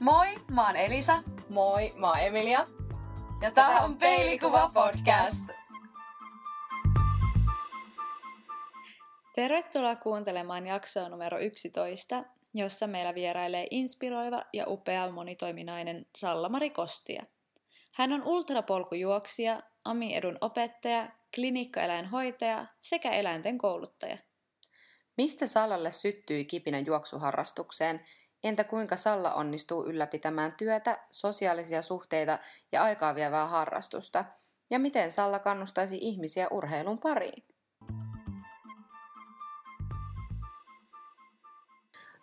Moi, mä oon Elisa. Moi, mä oon Emilia. Ja tää on Peilikuva-podcast. Tervetuloa kuuntelemaan jaksoa numero 11, jossa meillä vierailee inspiroiva ja upea monitoiminainen Salla-Mari Kostia. Hän on ultrapolkujuoksija, Amiedun opettaja, klinikkaeläinhoitaja sekä eläinten kouluttaja. Mistä Sallalle syttyi kipinä juoksuharrastukseen? Entä kuinka Salla onnistuu ylläpitämään työtä, sosiaalisia suhteita ja aikaa vievää harrastusta? Ja miten Salla kannustaisi ihmisiä urheilun pariin?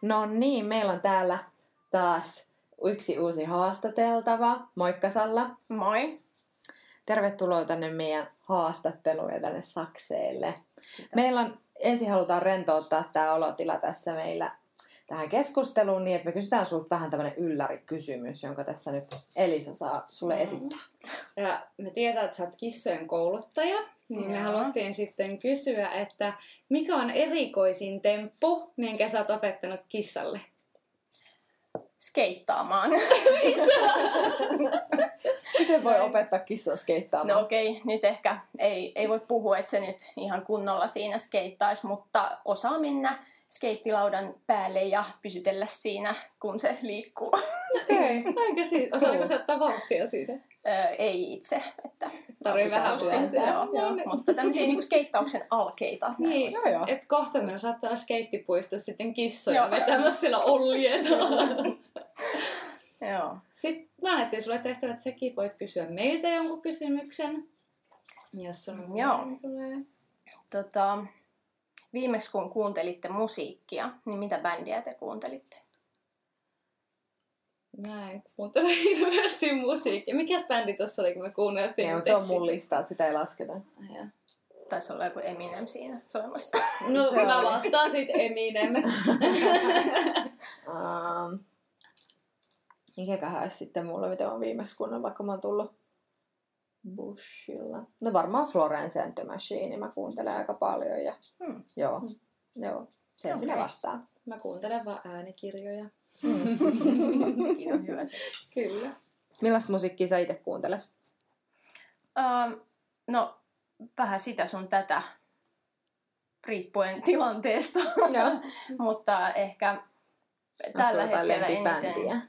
No niin, meillä on täällä taas yksi uusi haastateltava. Moikka Salla! Moi! Tervetuloa tänne meidän haastatteluun ja tänne sakseille. Kiitos. Meillä on, ensin halutaan rentouttaa tämä olotila tässä meillä tähän keskusteluun niin, että me kysytään sulta vähän tämmöinen yllärikysymys, jonka tässä nyt Elisa saa sulle esittää. Ja me tiedetään, että sä oot kissojen kouluttaja, niin me haluttiin sitten kysyä, että mikä on erikoisin temppu, minkä sä oot opettanut kissalle? Skeittaamaan. Miten voi opettaa kissaa skeittaamaan? No okei, nyt ehkä ei voi puhua, että se nyt ihan kunnolla siinä skeittaisi, mutta osaa mennä skeittilaudan päälle ja pysytellä siinä, kun se liikkuu. Okei. Osaatko se ottaa vauhtia siitä? Ei itse. Tarvii vähän uskoista. Mutta tämmöisiä niin kuin skeittauksen alkeita. Niin, että kohta meillä saattaa olla skeittipuistossa sitten kissoja vetämässä siellä ollieta. Joo. Sitten mä annettiin sulle tehtävä, että säkin voit kysyä meiltä jonkun kysymyksen. Jos sulla tulee. Viimeksi kun kuuntelitte musiikkia, niin mitä bändiä te kuuntelitte? Mä en kuuntele hirveästi musiikkia. Mikäs bändi tuossa oli, kun me kuunneltiin? Joo, se on mun lista, että sitä ei lasketa. Ja. Taisi olla joku Eminem siinä soimassa. No, mä vastaan sit Eminem. Mikäköhän olisi sitten mulla, mitä on viimeksi kuunnellut, vaikka mä oon tullut Bushilla. No varmaan Florence and the Machine, mä kuuntelen aika paljon ja joo, sen okay. Minä vastaan. Mä kuuntelen vaan äänikirjoja. Sekin on hyvä se. Kyllä. Millaista musiikkia sä itse kuuntelet? No, vähän sitä sun tätä, riippuen tilanteesta. Mutta ehkä tällä hetkellä eniten.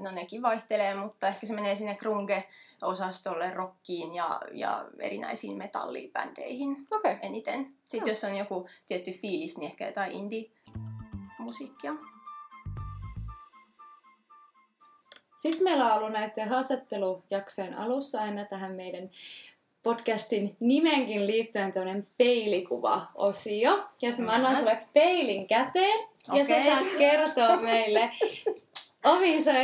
No nekin vaihtelee, mutta ehkä se menee sinne grunge-osastolle, rockiin ja erinäisiin metallibändeihin eniten. Sitten jos on joku tietty fiilis, niin ehkä jotain indie-musiikkia. Sitten meillä on ollut näiden haastattelujaksojen alussa aina tähän meidän podcastin nimenkin liittyen tämmöinen peilikuva-osio. Ja se mä annan sulle peilin käteen. Ja sä saat kertoa meille,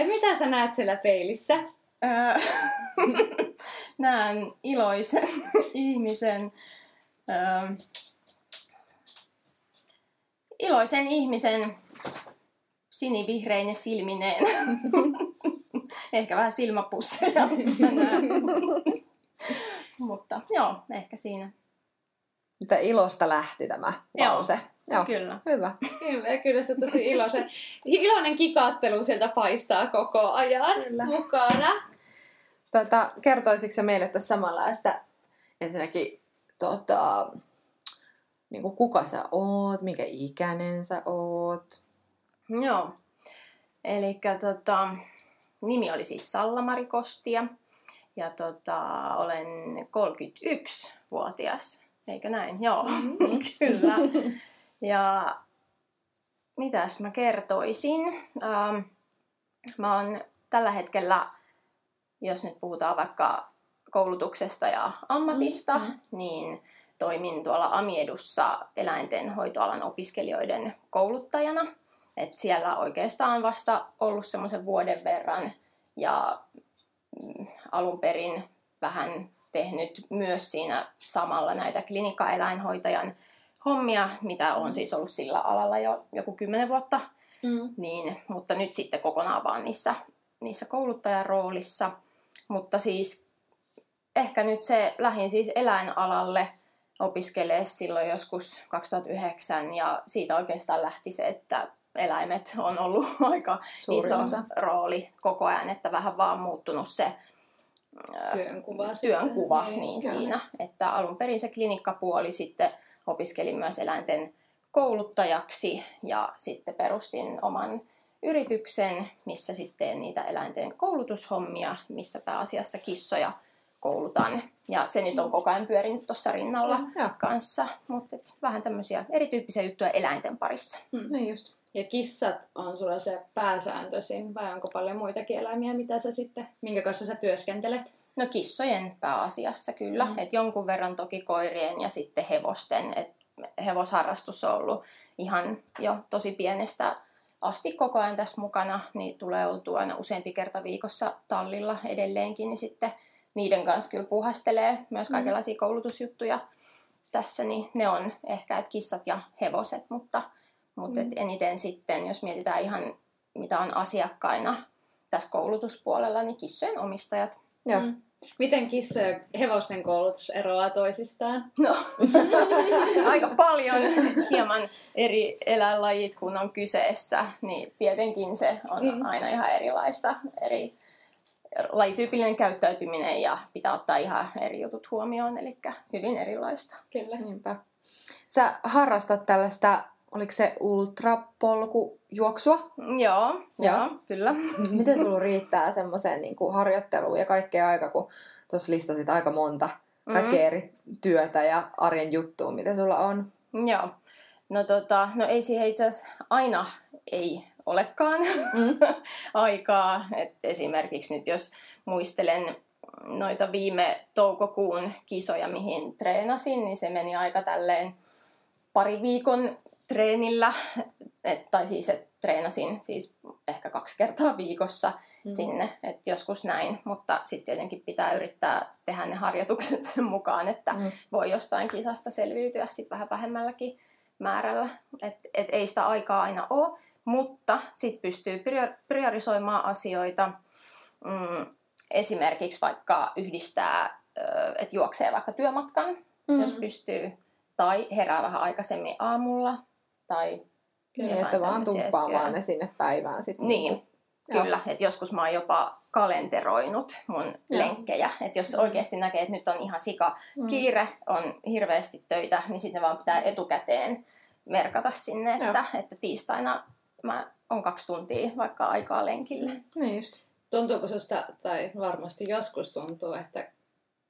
mitä sä näet siellä peilissä? Näen iloisen ihmisen. Iloisen ihmisen sinivihreinen silmineen. Ehkä vähän silmäpusseja. Mutta joo, ehkä siinä. Mitä ilosta lähti tämä lause. Joo, kyllä. Hyvä. Kyllä se tosi iloinen kikaattelu sieltä paistaa koko ajan mukana. Kertoisitko meille tässä samalla, että ensinnäkin niin kuin kuka sä oot, minkä ikäinen sä oot? Joo, eli nimi oli siis Salla-Mari Kostia. Ja olen 31-vuotias, eikö näin? Joo, kyllä. Ja mitäs mä kertoisin? Mä oon tällä hetkellä, jos nyt puhutaan vaikka koulutuksesta ja ammatista, niin toimin tuolla Amiedussa eläintenhoitoalan opiskelijoiden kouluttajana. Et siellä oikeastaan vasta ollut semmoisen vuoden verran ja alun perin vähän tehnyt myös siinä samalla näitä klinikkaeläinhoitajan hommia, mitä on siis ollut sillä alalla jo joku 10 vuotta. Mutta nyt sitten kokonaan vaan niissä kouluttajan roolissa. Mutta siis ehkä nyt se lähdin siis eläinalalle opiskelee silloin joskus 2009 ja siitä oikeastaan lähti se, että eläimet on ollut aika iso rooli koko ajan, että vähän vaan muuttunut se työnkuva niin siinä. Että alun perin se klinikkapuoli, sitten opiskelin myös eläinten kouluttajaksi ja sitten perustin oman yrityksen, missä sitten niitä eläinten koulutushommia, missä pääasiassa kissoja koulutan. Ja se nyt on koko ajan pyörinyt tuossa rinnalla kanssa, mutta vähän tämmöisiä erityyppisiä juttuja eläinten parissa. No just. Ja kissat on sulla se pääsääntöisin, vai onko paljon muitakin eläimiä, mitä sä sitten, minkä kanssa sä työskentelet? No kissojen pääasiassa kyllä, että jonkun verran toki koirien ja sitten hevosten, että hevosharrastus on ollut ihan jo tosi pienestä asti koko ajan tässä mukana, niin tulee oltua aina useampi kerta viikossa tallilla edelleenkin, niin sitten niiden kanssa kyllä puhastelee myös kaikenlaisia koulutusjuttuja tässä, niin ne on ehkä et kissat ja hevoset, mutta eniten sitten, jos mietitään ihan mitä on asiakkaina tässä koulutuspuolella, niin kissojen omistajat. Joo. Miten kissojen ja hevosten koulutus eroaa toisistaan? No, aika paljon. Hieman eri eläinlajit, kun on kyseessä, niin tietenkin se on aina ihan erilaista. Eri lajityypillinen käyttäytyminen ja pitää ottaa ihan eri jutut huomioon, eli hyvin erilaista. Kyllä. Niinpä. Sä harrastat tällaista, oliko se ultrapolkujuoksua? Joo, kyllä. Miten sulla riittää semmoiseen niin kuin harjoitteluun ja kaikkea aikaa, kun tuossa listasit aika monta kaikkea eri työtä ja arjen juttua, mitä sulla on? Joo, no ei siihen itse asiassa aina ei olekaan aikaa. Et esimerkiksi nyt jos muistelen noita viime toukokuun kisoja, mihin treenasin, niin se meni aika tälleen pari viikon treenillä, treenasin siis ehkä 2 kertaa viikossa sinne, että joskus näin, mutta sitten tietenkin pitää yrittää tehdä ne harjoitukset sen mukaan, että voi jostain kisasta selviytyä sit vähän vähemmälläkin määrällä, että et ei sitä aikaa aina ole, mutta sitten pystyy priorisoimaan asioita, esimerkiksi vaikka yhdistää, että juoksee vaikka työmatkan, jos pystyy, tai herää vähän aikaisemmin aamulla, tai niin, että vaan tuppaamaan ne sinne päivään sitten. Niin, kyllä. Että joskus mä oon jopa kalenteroinut mun lenkkejä. Että jos oikeasti näkee, että nyt on ihan sika kiire, on hirveästi töitä, niin sitten vaan pitää etukäteen merkata sinne, että tiistaina mä on 2 tuntia vaikka aikaa lenkille. Niin just. Tuntuuko susta, tai varmasti joskus tuntuu, että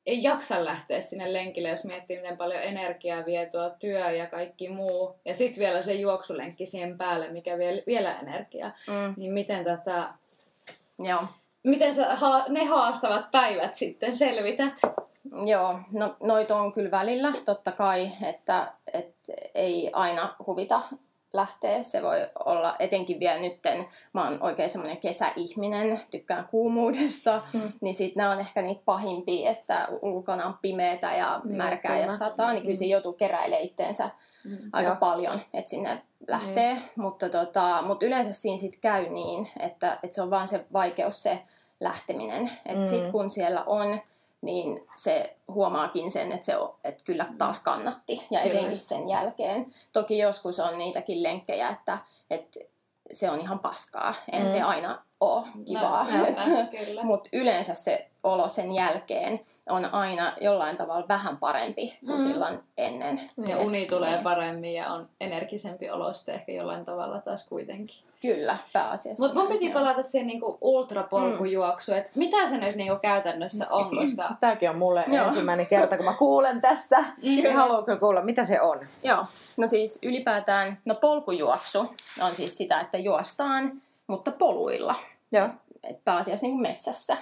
ei jaksa lähteä sinne lenkille, jos miettii, miten paljon energiaa vie tuo työ ja kaikki muu. Ja sitten vielä se juoksulenkki siihen päälle, mikä vie vielä energiaa. Niin miten, miten sä ne haastavat päivät sitten selvität? Joo, no noita on kyllä välillä totta kai, että et ei aina huvita lähteä. Se voi olla etenkin vielä nytten, mä oon oikein semmoinen kesäihminen, tykkään kuumuudesta, niin sit nää on ehkä niitä pahimpia, että ulkona on pimeetä ja märkää ja sataa, niin kyllä siinä joutuu keräilemään itteensä aika paljon, että sinne lähtee. Mutta yleensä siinä sit käy niin, että se on vaan se vaikeus se lähteminen. Että sit kun siellä on, niin se huomaakin sen, että kyllä taas kannatti. Ja etenkin sen jälkeen. Toki joskus on niitäkin lenkkejä, että se on ihan paskaa. En se aina ole kivaa. Mutta yleensä se olo sen jälkeen on aina jollain tavalla vähän parempi kuin silloin ennen. Ja uni tulee paremmin ja on energisempi olo sitten ehkä jollain tavalla taas kuitenkin. Kyllä, pääasiassa. Mutta mun piti palata siihen niinku ultrapolkujuoksuun, että mitä se nyt niinku käytännössä on? Koska tämäkin on mulle ensimmäinen kerta, kun mä kuulen tästä. Ja haluan kyllä kuulla, mitä se on. Joo, no siis ylipäätään, no polkujuoksu on siis sitä, että juostaan, mutta poluilla. Joo. Et pääasiassa niinku metsässä.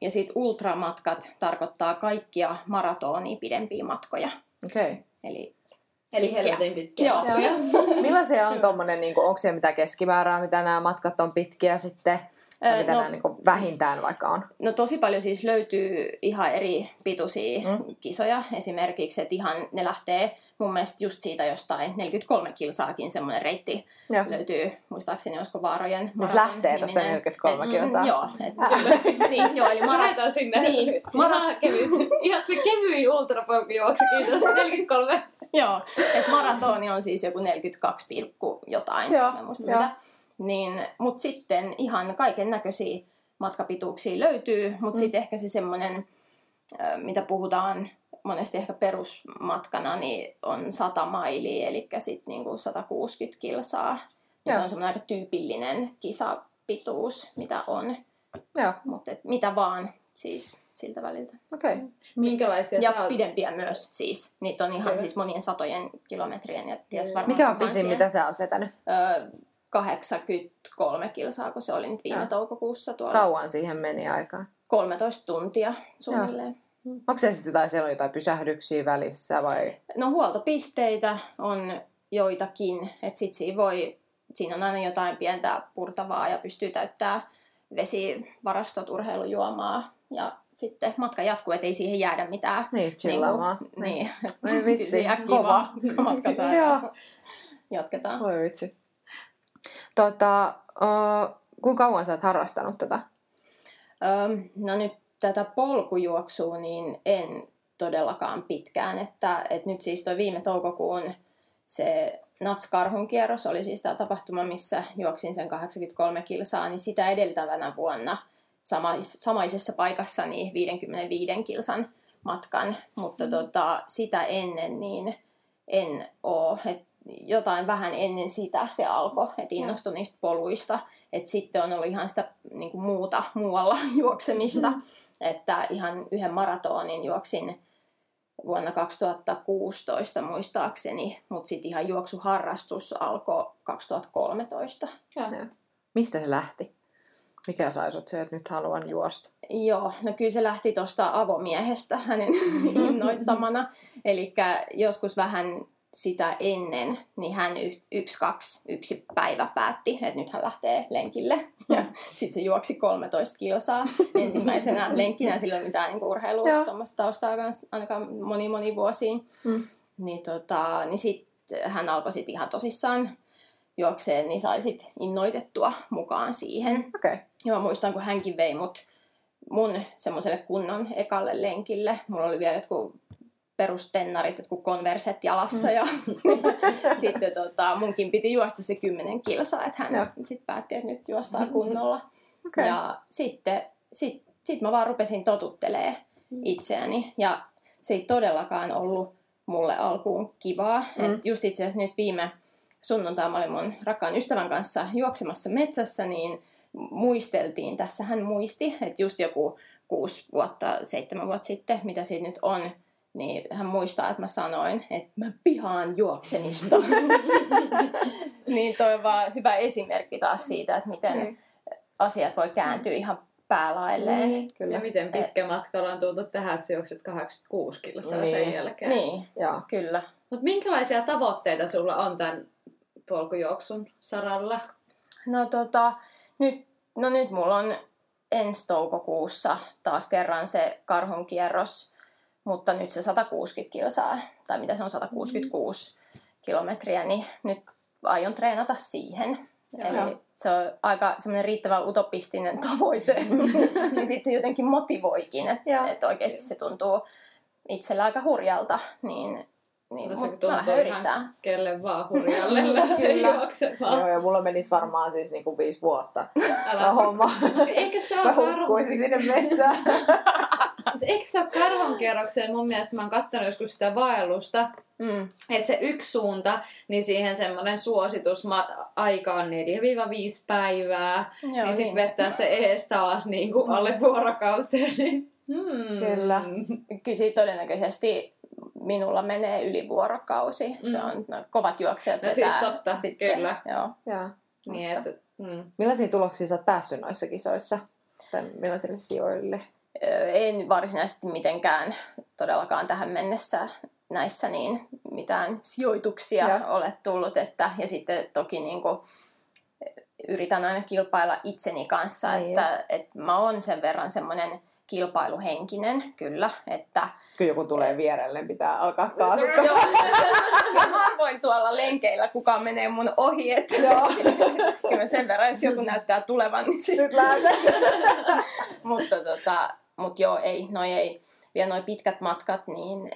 Ja sitten ultramatkat tarkoittaa kaikkia maratonia pidempiä matkoja. Okei. Eli helvetin pitkiä matkoja. Millaisia on tuommoinen, niinku, onko siellä mitä keskimäärää, mitä nämä matkat on pitkiä sitten? Mitä nämä niinku, vähintään vaikka on? No tosi paljon siis löytyy ihan eri pituisia kisoja. Esimerkiksi, että ihan ne lähtee mun mielestä just siitä jostain 43 kilsaakin semmoinen reitti löytyy, muistaakseni olisiko Vaarojen maraton. Se lähtee tästä 43 kilsaa. Joo, kyllä. Niin, joo, eli lähdetään sinne. Niin. Ihan kevyin ultrapolkujuoksu, kiitos. 43 Joo, että maratoni on siis joku 42 pilkku jotain, joo, mä muistan mitä. Niin, mutta sitten ihan kaiken näköisiä matkapituuksia löytyy, mutta sitten ehkä se semmoinen, mitä puhutaan monesti ehkä perusmatkana, niin on 100 mailia, eli sitten niinku 160 kilsaa. Se on semmoinen aika tyypillinen kisapituus, mitä on, mutta mitä vaan siis siltä väliltä. Okei. Okay. Minkälaisia ja sä pidempiä myös siis. Niitä on ihan siis monien satojen kilometrien. Ja ties varmaan mikä on pisin, mitä sä oot vetänyt? 83 kilsaa, kun se oli nyt viime toukokuussa tuolla. Kauan siihen meni aikaan? 13 tuntia suunnilleen. Onko se sitten jotain, siellä on jotain pysähdyksiä välissä vai? No huoltopisteitä on joitakin. Että sit siinä on aina jotain pientä purtavaa ja pystyy täyttämään vesivarastot, urheilujuomaa ja sitten matka jatkuu, ettei siihen jäädä mitään. Niin, chillaamaan. Niin, voi vitsi, kova. Matka saa. Jatketaan. Voi vitsi. Kuinka kauan sä oot harrastanut tätä? No nyt tätä polkujuoksua niin en todellakaan pitkään. Että nyt siis toi viime toukokuun se Natskarhun kierros oli siis tämä tapahtuma, missä juoksin sen 83 kilsaa, niin sitä edeltävänä vuonna samaisessa paikassa niin 55 kilsan matkan, mutta sitä ennen niin en ole, jotain vähän ennen sitä se alkoi, että innostui niistä poluista, että sitten on ollut ihan sitä niin kuin muualla juoksemista, että ihan yhden maratonin juoksin vuonna 2016 muistaakseni, mutta sitten ihan juoksuharrastus alkoi 2013. Ja. Mistä se lähti? Mikä sai sut se, että nyt haluan juosta? Joo, no kyllä se lähti tuosta avomiehestä hänen innoittamana. Eli joskus vähän sitä ennen, niin hän yksi päivä päätti, että nyt hän lähtee lenkille. Ja sitten se juoksi 13 kilsaa ensimmäisenä lenkkinä. Sillä ei ole mitään niinku urheilua tuommoista taustaa kanssa, ainakaan moni vuosiin. Niin, niin sitten hän alkoi sit ihan tosissaan juokseen, niin sai sitten innoitettua mukaan siihen. Okay. Ja mä muistan, kun hänkin vei mut mun semmoiselle kunnon ekalle lenkille. Mulla oli vielä jotkut perustennarit, jotkut konverset jalassa ja sitten munkin piti juosta se 10 kilsaa, että hän sitten päätti, että nyt juostaa kunnolla. Okay. Ja sitten mä vaan rupesin totuttelemaan itseäni ja se ei todellakaan ollut mulle alkuun kivaa. Et just itse asiassa nyt viime sunnuntai mä olin mun rakkaan ystävän kanssa juoksemassa metsässä, niin muisteltiin, tässä hän muisti, että just joku 6-7 vuotta sitten, mitä siitä nyt on, niin hän muistaa, että mä sanoin, että mä pihaan juoksemista. Niin toi on vaan hyvä esimerkki taas siitä, että miten asiat voi kääntyä ihan päälailleen. Kyllä. Ja miten pitkä matkalla on tultu tähän, että sä juokset 86 kilsaa sen jälkeen. Niin, kyllä. Mutta minkälaisia tavoitteita sulla on tämän polkujuoksun saralla? No nyt mulla on ensi toukokuussa taas kerran se karhun kierros, mutta nyt se 160 kilsaa, tai mitä se on, 166 kilometriä, niin nyt aion treenata siihen. Eli se on aika semmoinen riittävän utopistinen tavoite, niin sitten se jotenkin motivoikin, että oikeasti se tuntuu itsellä aika hurjalta, niin, no se tuntuu ihan kelle vaan hurjalle lähtee juoksemaan. Joo, ja mulla menisi varmaan siis niinku 5 vuotta. Älä homma. Eikä se ole karhun. Mä hukkuisin sinne metsään. Eikö se ole karhun kierrokseen? Mun mielestä mä oon kattonut joskus sitä vaellusta. Että se yksi suunta, niin siihen semmoinen suositus aika on 4-5 päivää. Joo, niin sit vettää se ees taas niinku alle vuorokauteen. Kyllä. Kyllä siitä todennäköisesti minulla menee yli vuorokausi. Se on kovat juoksijat. No siis totta, sitten. Kyllä. Joo. Niin, millaisia tuloksia sä oot päässyt noissa kisoissa? Tai millaisille sijoille? En varsinaisesti mitenkään todellakaan tähän mennessä näissä niin mitään sijoituksia ole tullut. Ja sitten toki niinku yritän aina kilpailla itseni kanssa. Ai että mä oon sen verran semmoinen kilpailuhenkinen, kyllä. Että kun joku tulee vierelle, pitää alkaa kaasuttaa. Joo, harvoin tuolla lenkeillä kukaan menee mun ohi. Kyllä sen verran, jos joku näyttää tulevan, niin sitten lähtee. Mutta joo, ei. Vielä noi pitkät matkat, niin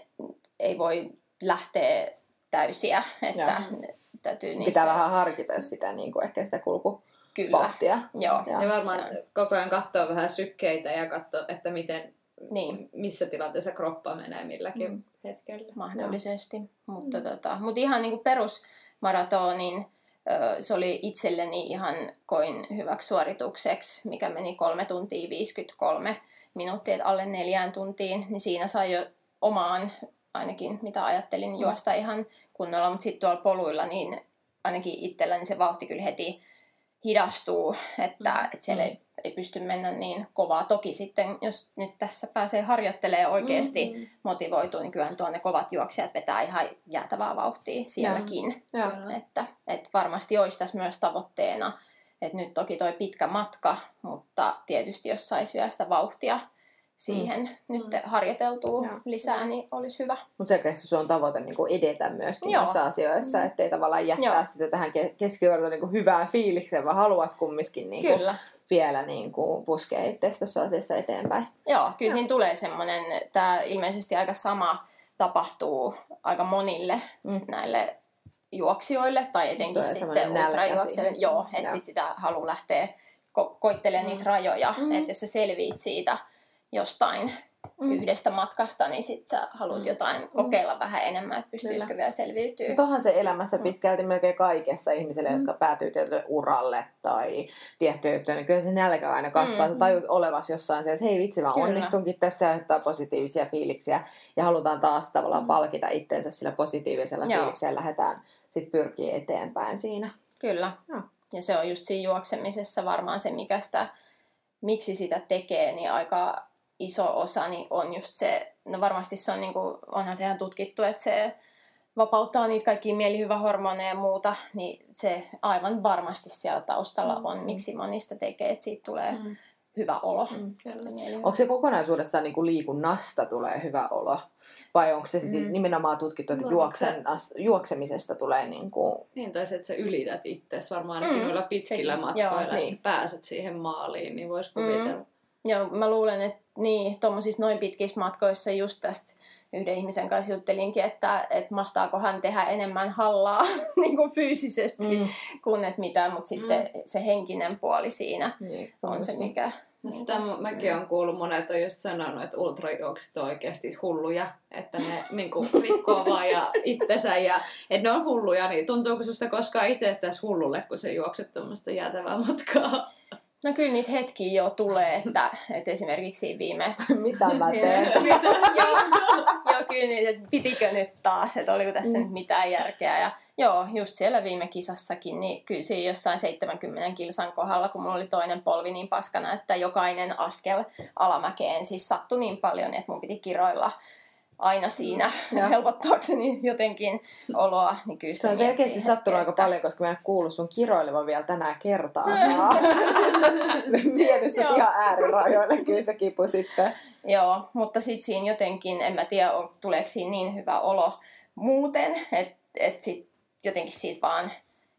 ei voi lähteä täysiä. Että täytyy niissä... Pitää vähän harkita sitä, niin kuin ehkä sitä kulkupahtia. Joo. Ja varmaan koko ajan katsoa vähän sykkeitä ja katsoa, että miten, missä tilanteessa kroppa menee milläkin hetkellä. Mahdollisesti. Mutta mut ihan niin kuin perusmaratonin se oli itselleni ihan koin hyväksi suoritukseksi, mikä meni 3 tuntia 53 minuuttia alle 4 tuntiin. Niin siinä sai jo omaan, ainakin mitä ajattelin, juosta ihan kunnolla. Mutta sitten tuolla poluilla, niin ainakin itselläni niin se vauhti kyllä heti hidastuu, että et siellä ei pysty mennä niin kovaa. Toki sitten, jos nyt tässä pääsee harjoittelemaan oikeasti motivoituu, niin kyllähän tuonne kovat juoksijat vetää ihan jäätävää vauhtia sielläkin. Että varmasti olisi tässä myös tavoitteena, että nyt toki toi pitkä matka, mutta tietysti jos saisi vielä sitä vauhtia siihen nyt harjoiteltua lisää, niin olisi hyvä. Mutta selkeästi sun on tavoite niinku edetä myöskin noissa asioissa, ettei tavallaan jättää sitä tähän keskivertoon niinku hyvää fiiliksen, vaan haluat kumminkin niinku vielä niinku puskea itseäsi tuossa asiassa eteenpäin. Joo, kyllä siinä tulee semmoinen, tämä ilmeisesti aika sama tapahtuu aika monille näille juoksijoille, tai etenkin sitten ultrajuoksijoille. Joo, että sitten sitä haluaa lähteä koittelemaan niitä rajoja, että jos sä selviit siitä jostain yhdestä matkasta, niin sit sä haluat jotain kokeilla vähän enemmän, että pystyisikö vielä selviytyä. Tuohan se elämässä pitkälti melkein kaikessa ihmiselle, jotka päätyy tietylle uralle tai tiettyyttöön, niin kyllä se nälkä aina kasvaa. Sä tajut olevasi jossain se, että hei vitsi, mä onnistunkin tässä ja aiheuttaa positiivisia fiiliksiä. Ja halutaan taas tavallaan palkita itsensä sillä positiivisella fiiliksellä ja lähdetään sit pyrkiä eteenpäin siinä. Kyllä. Ja se on just siinä juoksemisessa varmaan se, mikä sitä, miksi sitä tekee, niin aika... iso osa niin on just se, no varmasti se on niinku, onhan se ihan tutkittu, että se vapauttaa niitä kaikkia mielihyvähormoneja ja muuta, niin se aivan varmasti siellä taustalla on, miksi monista tekee, että siitä tulee hyvä olo. Onko se kokonaisuudessaan niinku liikunnasta tulee hyvä olo? Vai onko se sitten nimenomaan tutkittu, että juoksemisesta tulee niinku... Niin, tai se, että sä ylität itseäsi varmaan ainakin noilla pitkillä matkoilla, että sä pääset siihen maaliin, niin vois kuvitella. Joo, mä luulen, että tuommoisissa noin pitkissä matkoissa just tästä yhden ihmisen kanssa juttelinkin, että mahtaakohan tehdä enemmän hallaa niin kuin fyysisesti kuin että mitään, mutta sitten se henkinen puoli siinä on se, mikä... No sitä mäkin olen kuullut, monet on just sanonut, että ultrajuokset on oikeasti hulluja, että ne niinku rikkoo vaan ja itsensä ja että ne on hulluja, niin tuntuuko susta koskaan itsestäsi hullulle, kun se juokset tuommoista jäätävää matkaa? No kyllä niitä hetkiä jo tulee, että esimerkiksi viime... Mitä mä teen? Joo, kyllä niitä, että pitikö nyt taas, että oliko tässä nyt mitään järkeä. Ja joo, just siellä viime kisassakin, niin kyllä siinä jossain 70 kilsan kohdalla, kun mulla oli toinen polvi niin paskana, että jokainen askel alamäkeen siis sattui niin paljon, että mun piti kiroilla aina siinä helpottaakseni jotenkin oloa. Niin se on selkeästi sattunut aika paljon, koska mä en kuullut sun kiroilevan vielä tänään kertaa. Mietit sut ihan äärirajoille, kyllä se kipu sitten. Joo, mutta sit siinä jotenkin, en mä tiedä tuleeko siinä niin hyvä olo muuten, että sit jotenkin siitä vaan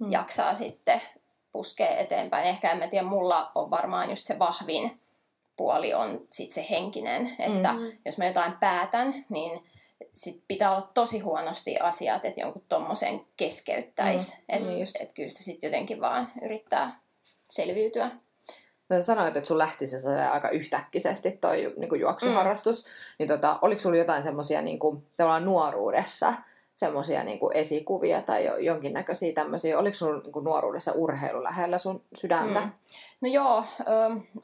jaksaa sitten puskea eteenpäin. Ehkä en mä tiedä, mulla on varmaan just se vahvin puoli on sit se henkinen, että jos mä jotain päätän, niin sit pitää olla tosi huonosti asiat, että jonkun tommosen keskeyttäisi. Että kyllä sitä sit jotenkin vaan yrittää selviytyä. Sä sanoit, että sun lähti se aika yhtäkkisesti toi niinku juoksuharrastus. Niin oliko sulla jotain semmosia niinku, tavallaan nuoruudessa semmosia niinku esikuvia tai jonkinnäköisiä tämmöisiä? Oliko sulla niinku nuoruudessa urheilu lähellä sun sydäntä? No joo,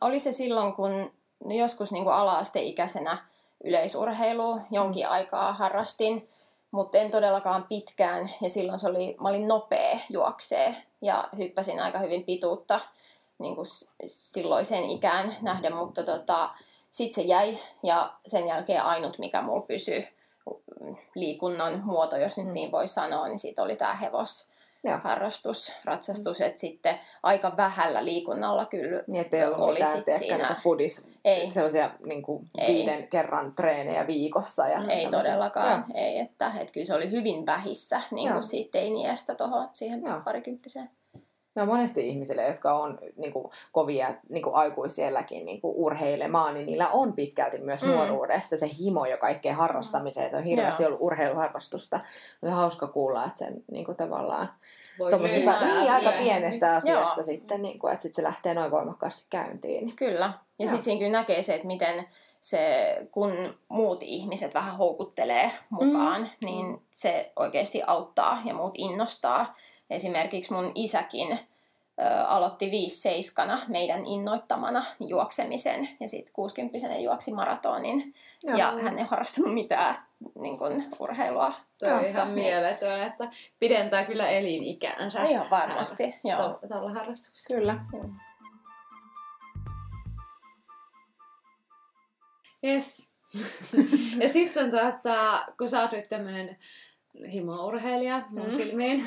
oli se silloin, kun joskus niinku ala-asteikäisenä yleisurheilua jonkin aikaa harrastin, mutta en todellakaan pitkään. Ja silloin mä olin nopea juokseen ja hyppäsin aika hyvin pituutta niinku silloiseen ikään nähden, mutta sit se jäi ja sen jälkeen ainut, mikä mulla pysyi liikunnan muoto, jos nyt niin voi sanoa, niin siitä oli tämä hevosharrastus, ratsastus, että sitten aika vähällä liikunnalla kyllä niin, ettei ollut oli mitään, sitten siinä. Niin foodis, sellaisia niin 5 kerran treenejä viikossa. Ja ei todellakaan, ei, että kyllä se oli hyvin vähissä, niin kuin siitä teiniästä siihen parikymppiseen. Mä monesti ihmisille, jotka on niinku kovia niinku aikuisielläkin niinku urheilemaan, niin niillä on pitkälti myös nuoruudesta se himo jo kaikkeen harrastamiseen. Että on hirveästi ollut urheiluharrastusta. On hauska kuulla, että sen niinku tavallaan aika pienestä asiasta sitten, niinku, että sit se lähtee noin voimakkaasti käyntiin. Kyllä. Ja sitten siinä kyllä näkee se, että miten se, kun muut ihmiset vähän houkuttelee mukaan, niin se oikeasti auttaa ja muut innostaa. Esimerkiksi mun isäkin aloitti 5-7 meidän innoittamana juoksemisen ja sitten 60-vuotiaana juoksi maratonin. Joo. Ja hän ei harrastanut mitään niin kun, urheilua. Tuo on ihan mieletön, että pidentää kyllä elinikäänsä. Ihan varmasti. Tällä harrastuksella. Kyllä. Joo. Yes. Ja sitten kun sä oot nyt tämmönen himo-urheilija mun silmiin,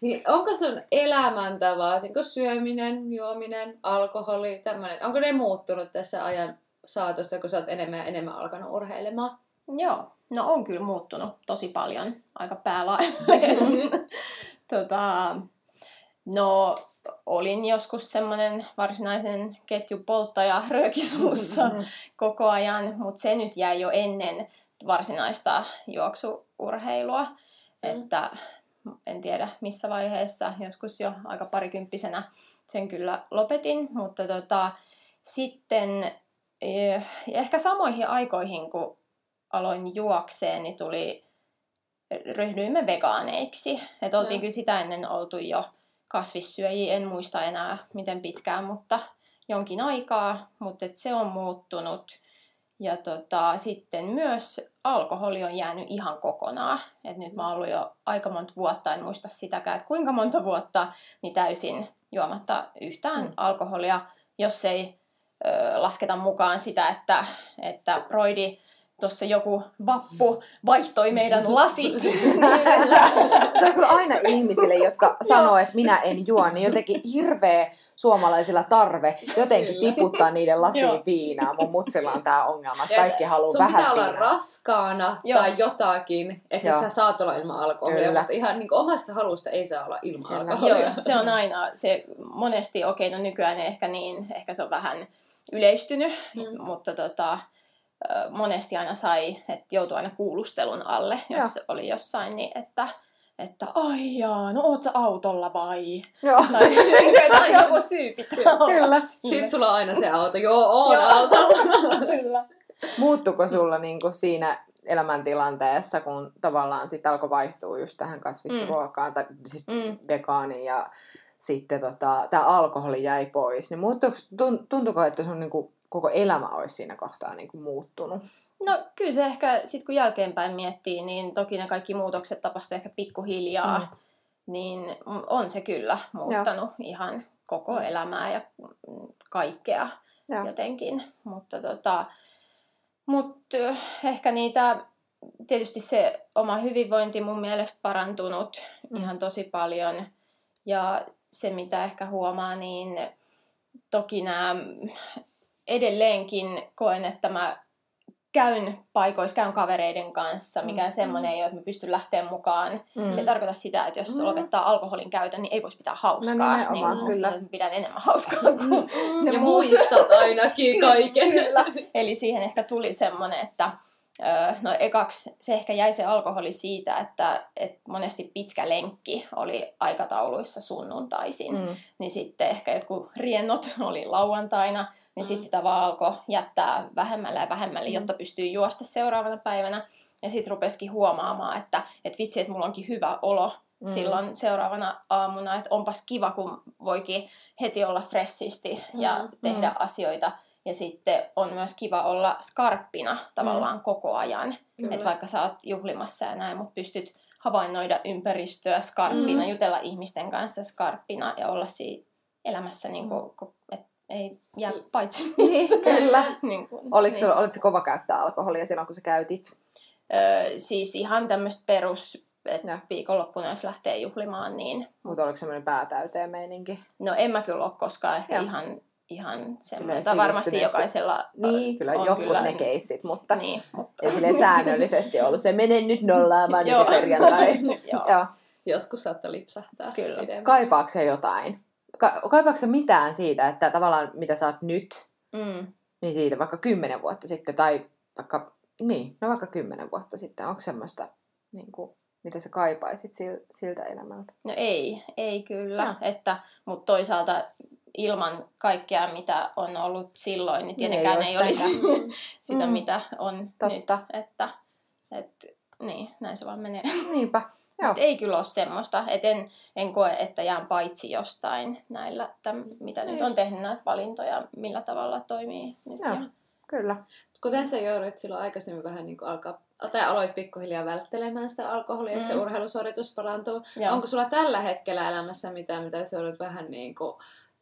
niin onko sun elämäntavaa, onko syöminen, juominen, alkoholi, tämmöinen, onko ne muuttunut tässä ajan saatossa, kun sä oot enemmän ja enemmän alkanut urheilemaan? Joo, no on kyllä muuttunut tosi paljon, aika päälailleen. No olin joskus semmoinen varsinaisen ketjupolttaja röökisuussa koko ajan, mutta se nyt jäi jo ennen varsinaista juoksuurheilua, että en tiedä missä vaiheessa, joskus jo aika parikymppisenä sen kyllä lopetin, mutta sitten ehkä samoihin aikoihin, kun aloin juokseen, niin ryhdyimme vegaaneiksi, että oltiin kyllä sitä ennen oltu jo kasvissyöjiä, en muista enää miten pitkään, mutta jonkin aikaa, mutta se on muuttunut. Ja sitten myös alkoholi on jäänyt ihan kokonaan. Et nyt mä oon ollut jo aika monta vuotta, en muista sitäkään, että kuinka monta vuotta, niin täysin juomatta yhtään alkoholia, jos ei lasketa mukaan sitä, että Broidi tuossa joku vappu vaihtoi meidän lasit. Se on kyllä aina ihmisille, jotka sanoo, että minä en juo, niin jotenkin hirveä suomalaisilla tarve jotenkin tiputtaa niiden lasiin viinaa. Mun mutsilla on tää ongelma, että kaikki haluaa vähän viinaa. Sun pitää olla raskaana tai jotakin, että sä saat olla ilman alkoholia, mutta ihan niin omasta halusta ei saa olla ilman alkoholia. Joo, se on aina, se monesti, no nykyään ehkä niin, ehkä se on vähän yleistynyt, mutta monesti aina sai, että joutui aina kuulustelun alle, jos oli jossain, niin että ai jaa, no oot sä autolla vai? Joo. Tai joku syy pitää olla. Sitten sulla on aina se auto, oon autolla. Kyllä. Muuttuko sulla niinku siinä elämäntilanteessa, kun tavallaan sit alkoi vaihtua just tähän kasvisruokaan, tai siis vegaaniin ja sitten tää alkoholi jäi pois, niin tuntuko, että sun niinku koko elämä olisi siinä kohtaa niin kuin muuttunut? No kyllä se ehkä, sit kun jälkeenpäin miettii, niin toki ne kaikki muutokset tapahtuu ehkä pikkuhiljaa, niin on se kyllä muuttanut ihan koko elämää ja kaikkea jotenkin. Mutta ehkä niitä, tietysti se oma hyvinvointi mun mielestä parantunut ihan tosi paljon. Ja se mitä ehkä huomaa, niin toki nämä edelleenkin koen, että mä käyn paikoissa, käyn kavereiden kanssa, mikä semmoinen ei ole, että mä pystyn lähtemään mukaan. Se ei tarkoita sitä, että jos lopettaa alkoholin käytön, niin ei voisi pitää hauskaa. No niin, kyllä. Pidän enemmän hauskaa kuin ne ja muut. Muistat ainakin kaiken. Kyllä. Eli siihen ehkä tuli semmoinen, että no ekaksi se ehkä jäi se alkoholi siitä, että monesti pitkä lenkki oli aikatauluissa sunnuntaisin. Niin sitten ehkä jotkut riennot oli lauantaina. Niin sitten sitä vaan alkoi jättää vähemmälle ja vähemmälle, jotta pystyy juosta seuraavana päivänä. Ja sitten rupesikin huomaamaan, että vitsi, että mulla onkin hyvä olo silloin seuraavana aamuna. Että onpas kiva, kun voikin heti olla freshisti ja tehdä asioita. Ja sitten on myös kiva olla skarppina tavallaan koko ajan. Että vaikka sä oot juhlimassa ja näin, mutta pystyt havainnoida ympäristöä skarppina, jutella ihmisten kanssa skarppina ja olla siinä elämässä niin kuin, ei jää paitsi. Kyllä. Olitko kova käyttää alkoholia silloin, kun sä käytit? Siis ihan tämmöistä perus, että viikonloppuna jos lähtee juhlimaan, niin. Mutta oliko semmoinen päätäyteen meininki? No en mä kyllä ole koskaan ehkä ihan semmoinen. Tai varmasti jokaisella niin, kyllä, on jotkut kyllä ne keissit, mutta. Niin, mutta. Ja silleen säännöllisesti ollut se, mene nyt nollaamaan nyt perjantai. Joo. joskus saattaa lipsahtaa. Kyllä. Pidemmän. Kaipaatko sä jotain? Kaipaatko sä mitään siitä, että tavallaan mitä sä oot nyt, niin siitä vaikka 10 vuotta sitten, tai vaikka, niin, no vaikka 10 vuotta sitten, onko semmoista, niin kuin, mitä sä kaipaisit siltä elämältä? No ei kyllä, mutta toisaalta ilman kaikkea, mitä on ollut silloin, niin tietenkään ei olisi sitä, mitä on totta. Nyt. Että niin, näin se vaan menee. Niinpä. Ei kyllä ole semmoista, että en koe, että jään paitsi jostain näillä, mitä nyt on tehnyt näitä valintoja, millä tavalla toimii nyt. Joo, kyllä. Kuten sä joudut silloin aikaisemmin vähän niin kuin aloit pikkuhiljaa välttelemään sitä alkoholia, että se urheilusuoritus parantuu. Joo. Onko sulla tällä hetkellä elämässä mitään, mitä sä joudut vähän niin kuin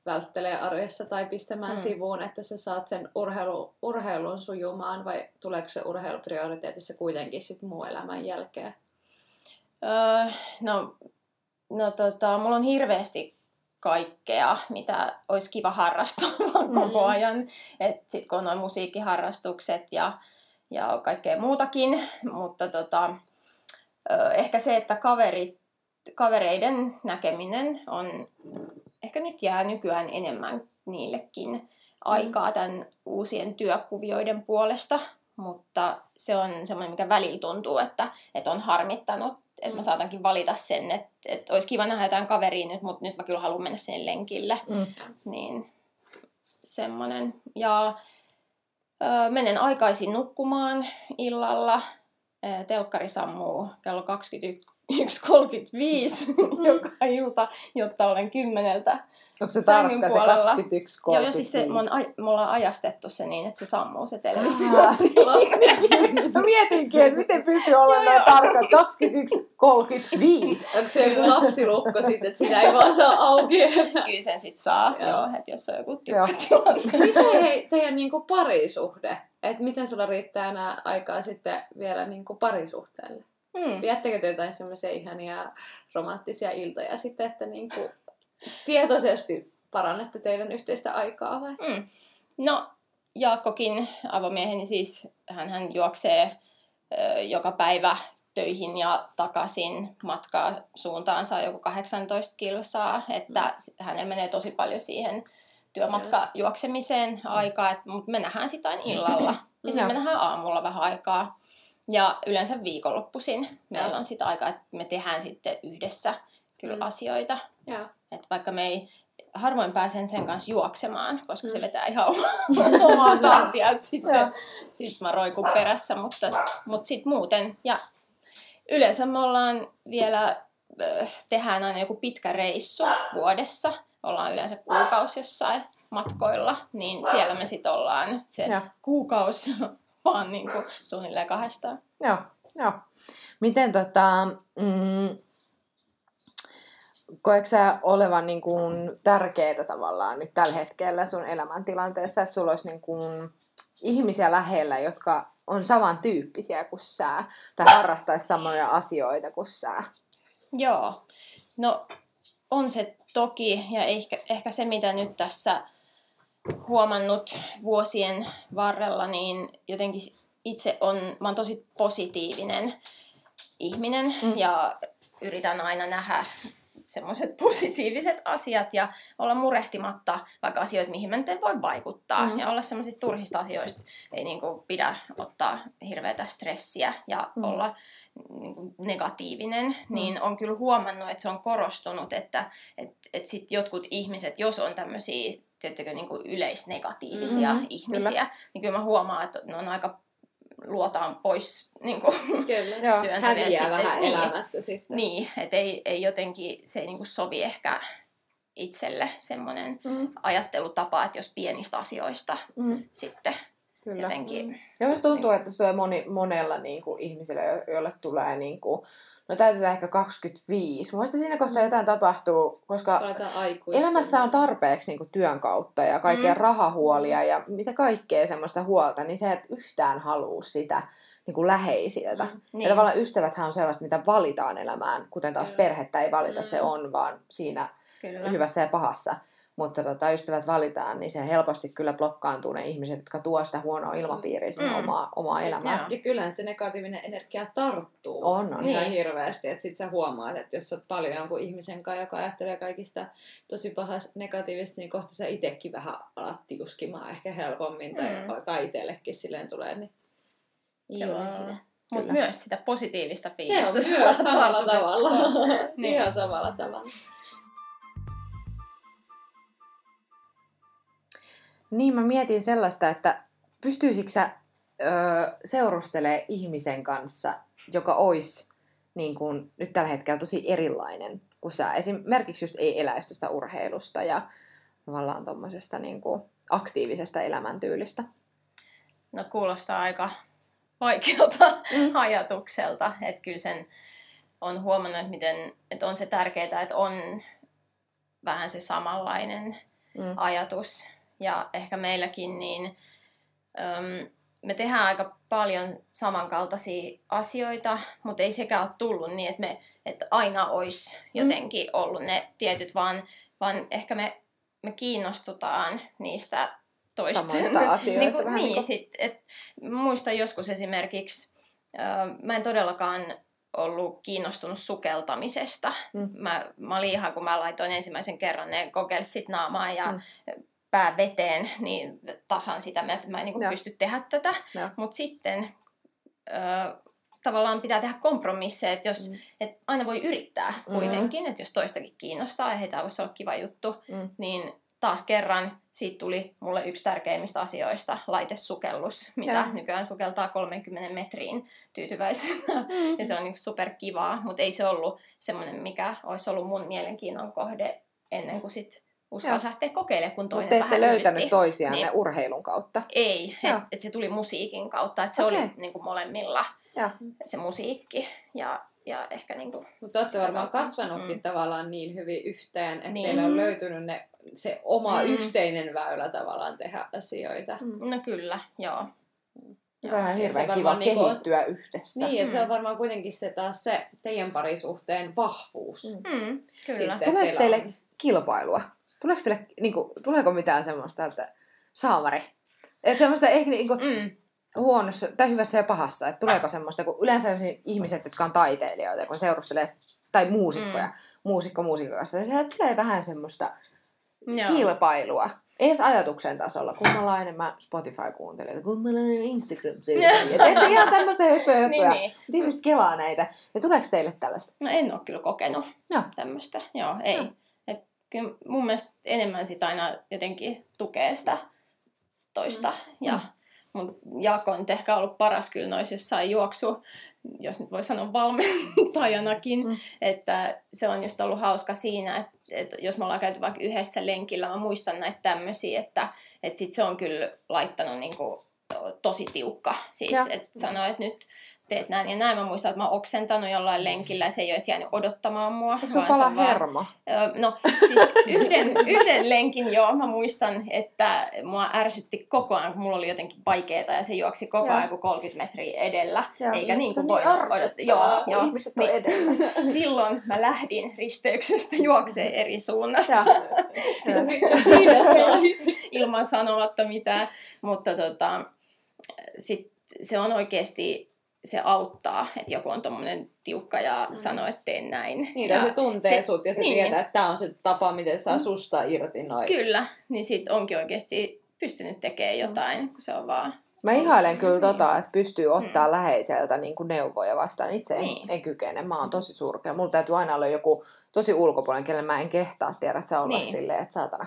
välttelee arjessa tai pistämään sivuun, että sä saat sen urheilun sujumaan, vai tuleeko se urheilu prioriteetissa kuitenkin sit muun elämän jälkeen? Mulla on hirveästi kaikkea, mitä olisi kiva harrastaa koko ajan. Et sit kun on noin musiikkiharrastukset ja kaikkea muutakin, mutta ehkä se, että kavereiden näkeminen on ehkä nyt jää nykyään enemmän niillekin aikaa tämän uusien työkuvioiden puolesta, mutta se on semmoinen, mikä välillä tuntuu, että on harmittanut, että mä saatankin valita sen, että olisi kiva nähdä jotain kaveria nyt, mutta nyt mä kyllä haluan mennä sinne lenkille. Niin, semmoinen. Ja menen aikaisin nukkumaan illalla. Telkkari sammuu kello 21.35 joka ilta, jotta olen 10:00 Onko se tarkka se 21.35? Joo, siis se, me ollaan ajastettu se niin, että se sammuu se televisio. Mietinkin, että miten pystyy olemaan näin tarkka. 21.35. Onko se joku lapsilukko sitten, että sitä ei vaan saa auki? Kyllä sen sitten saa, että jos on joku tykkatilanne. Miten teidän parisuhde? Miten sulla riittää enää aikaa sitten vielä parisuhteelle? Viettekö te jotain semmoisia ihania romanttisia iltoja sitten, että tietoisesti parannette teidän yhteistä aikaa vai? No, Jaakkokin, avomieheni siis, hän juoksee joka päivä töihin ja takaisin, matkaa suuntaansa joku 18 kilsaa, että hänellä menee tosi paljon siihen työmatkajuoksemiseen aikaa, mutta me nähdään sitä illalla ja sitten me nähdään aamulla vähän aikaa. Ja yleensä viikonloppuisin meillä on sitä aikaa, että me tehdään sitten yhdessä kyllä asioita. Yeah. Että vaikka me ei harvoin pääsen sen kanssa juoksemaan, koska se vetää ihan omaa tahtia. Sitten mä roikun perässä, mutta sitten muuten. Ja yleensä me ollaan vielä, tehdään aina joku pitkä reissu vuodessa. Ollaan yleensä kuukausi jossain matkoilla, niin siellä me sitten ollaan se kuukausi. Vaan suunnilleen kahdestaan. Joo. Miten koetko sä olevan tärkeää tavallaan nyt tällä hetkellä sun elämäntilanteessa, että sulla olisi ihmisiä lähellä, jotka on samantyyppisiä kuin sä, tai harrastaisi samoja asioita kuin sä? Joo, no on se toki, ja ehkä se mitä nyt tässä huomannut vuosien varrella, niin jotenkin mä oon tosi positiivinen ihminen ja yritän aina nähdä semmoiset positiiviset asiat ja olla murehtimatta vaikka asioita, mihin mä nyt en voi vaikuttaa ja olla semmoisista turhista asioista, ei pidä ottaa hirveätä stressiä ja olla negatiivinen, niin on kyllä huomannut, että se on korostunut, että sit jotkut ihmiset, jos on tämmöisiä yleisnegatiivisia ihmisiä, kyllä. Niin kyllä mä huomaan, että ne on aika luotaan pois työntäviä sitten. Vähän elämästä sitten. Niin, että ei jotenkin, se ei sovi ehkä itselle semmoinen ajattelutapa, että jos pienistä asioista sitten kyllä. Jotenkin. Ja myös tuntuu, että se tulee monella ihmisellä, jolle tulee no täytetään ehkä 25. Mun mielestä siinä kohtaa jotain tapahtuu, koska elämässä on tarpeeksi työn kautta ja kaikkea rahahuolia ja mitä kaikkea semmoista huolta, niin sä et yhtään halua sitä läheisiltä. Niin. Ja tavallaan ystäväthän on sellaista, mitä valitaan elämään, kuten taas perhettä ei valita, se on vaan siinä hyvässä ja pahassa. mutta ystävät valitaan, niin se helposti kyllä blokkaantuu ne ihmiset, jotka tuo sitä huonoa ilmapiiriä sinne omaa elämään. Ja kyllähän se negatiivinen energia tarttuu on ihan hirveästi. Että sit sä huomaat, että jos sä oot paljon jonkun ihmisen kanssa, joka ajattelee kaikista tosi pahasta negatiivista, niin kohta sä itsekin vähän alat tiuskimaan ehkä helpommin tai alkaa itsellekin silleen tulee. Niin... Mutta myös sitä positiivista fiilistä. Se on myös samalla tavalla. Niin. Ihan samalla tavalla. Niin, mä mietin sellaista, että pystyisikö sä seurustelemaan ihmisen kanssa, joka olisi niin kun, nyt tällä hetkellä tosi erilainen kuin sä. Esimerkiksi just ei eläisi sitä urheilusta ja tavallaan tuommoisesta niin kun aktiivisesta elämäntyylistä. No kuulostaa aika vaikealta ajatukselta. Että kyllä sen on huomannut, että on se tärkeää, että on vähän se samanlainen ajatus. Ja ehkä meilläkin, niin me tehdään aika paljon samankaltaisia asioita, mutta ei sekään ole tullut niin, että aina olisi jotenkin ollut ne tietyt, vaan ehkä me kiinnostutaan niistä toista. Samoista asioista. Muistan joskus esimerkiksi, mä en todellakaan ollut kiinnostunut sukeltamisesta. Mä olin ihan, kun mä laitoin ensimmäisen kerran ne kokeilsit naamaa ja... pää veteen, niin tasan sitä, että mä en pysty tehdä tätä. Mutta sitten tavallaan pitää tehdä kompromisseja, että et aina voi yrittää kuitenkin, että jos toistakin kiinnostaa ja heitä voisi olla kiva juttu, niin taas kerran siitä tuli mulle yksi tärkeimmistä asioista, laitesukellus, mitä nykyään sukeltaa 30 metriin tyytyväisenä. Ja se on superkivaa, mutta ei se ollut semmoinen, mikä olisi ollut mun mielenkiinnon kohde ennen kuin sitten uskalsi lähteä kokeilemaan, kun toinen vähän yritti. Mutta te ette löytänyt toisiaan niin, urheilun kautta? Ei, että se tuli musiikin kautta. Että se oli molemmilla se musiikki. Ja ehkä mutta oletko varmaan kasvanutkin tavallaan niin hyvin yhteen, että teillä on löytynyt se oma yhteinen väylä tavallaan tehdä asioita. No kyllä, joo. Tämä on hirveän kiva kehittyä yhdessä. Niin, että se on varmaan kuitenkin se taas se teidän parisuhteen vahvuus. Kyllä. Tuleeko teille kilpailua? Tuleeko mitään semmoista, että saamari? Että semmoista ehkä huonossa tai hyvässä ja pahassa, että tuleeko semmoista, kun yleensä ihmiset, jotka on taiteilijoita, kun seurustelee, tai muusikkoja, muusikko kanssa, niin siellä tulee vähän semmoista kilpailua. Ei edes ajatuksen tasolla, kummalainen mä Spotify kuuntelin, että kummalainen Instagram-seuraa. Että ette ihan tämmöistä höpöä. Niin. Ihmiset kelaa näitä. Ja tuleeko teille tällaista? No en ole kyllä kokenut tämmöistä. Joo, ei. No. Kyllä mun mielestä enemmän sitä aina jotenkin tukee sitä toista. Ja mun Jaakko on ehkä ollut paras kyllä noissa jossain juoksu, jos nyt voi sanoa valmentajanakin. Että se on just ollut hauska siinä, että jos me ollaan käyty vaikka yhdessä lenkillä, mä muistan näitä tämmöisiä, että sit se on kyllä laittanut tosi tiukka. Siis että sanoo, että nyt... teet näin ja näin. Mä muistan, että mä oon oksentanut jollain lenkillä ja se ei olisi jäänyt odottamaan mua. Eikö sun pala herma? No, siis yhden lenkin mä muistan, että mua ärsytti koko ajan, kun mulla oli jotenkin vaikeeta ja se juoksi koko ajan 30 metriä edellä. Ja, eikä niin kuin voi odottaa. Joo, ihmiset on edellä. Silloin mä lähdin risteyksestä juokseen eri suunnasta. Siinä se oli ilman sanomatta mitään. Mutta sit se on oikeasti... se auttaa, että joku on tommoinen tiukka ja sanoo, että teen näin. Niin, ja se tuntee sut ja se tietää, että tämä on se tapa, miten saa susta irti noin. Kyllä, niin sit onkin oikeasti pystynyt tekemään jotain, kun se on vaan... Mä ihailen kyllä että pystyy ottaa läheiseltä neuvoja vastaan. Itse en kykene, mä oon tosi surkea. Mulla täytyy aina olla joku tosi ulkopuolinen, kelle mä en kehtaa tiedä, että sä olla silleen, että saatana.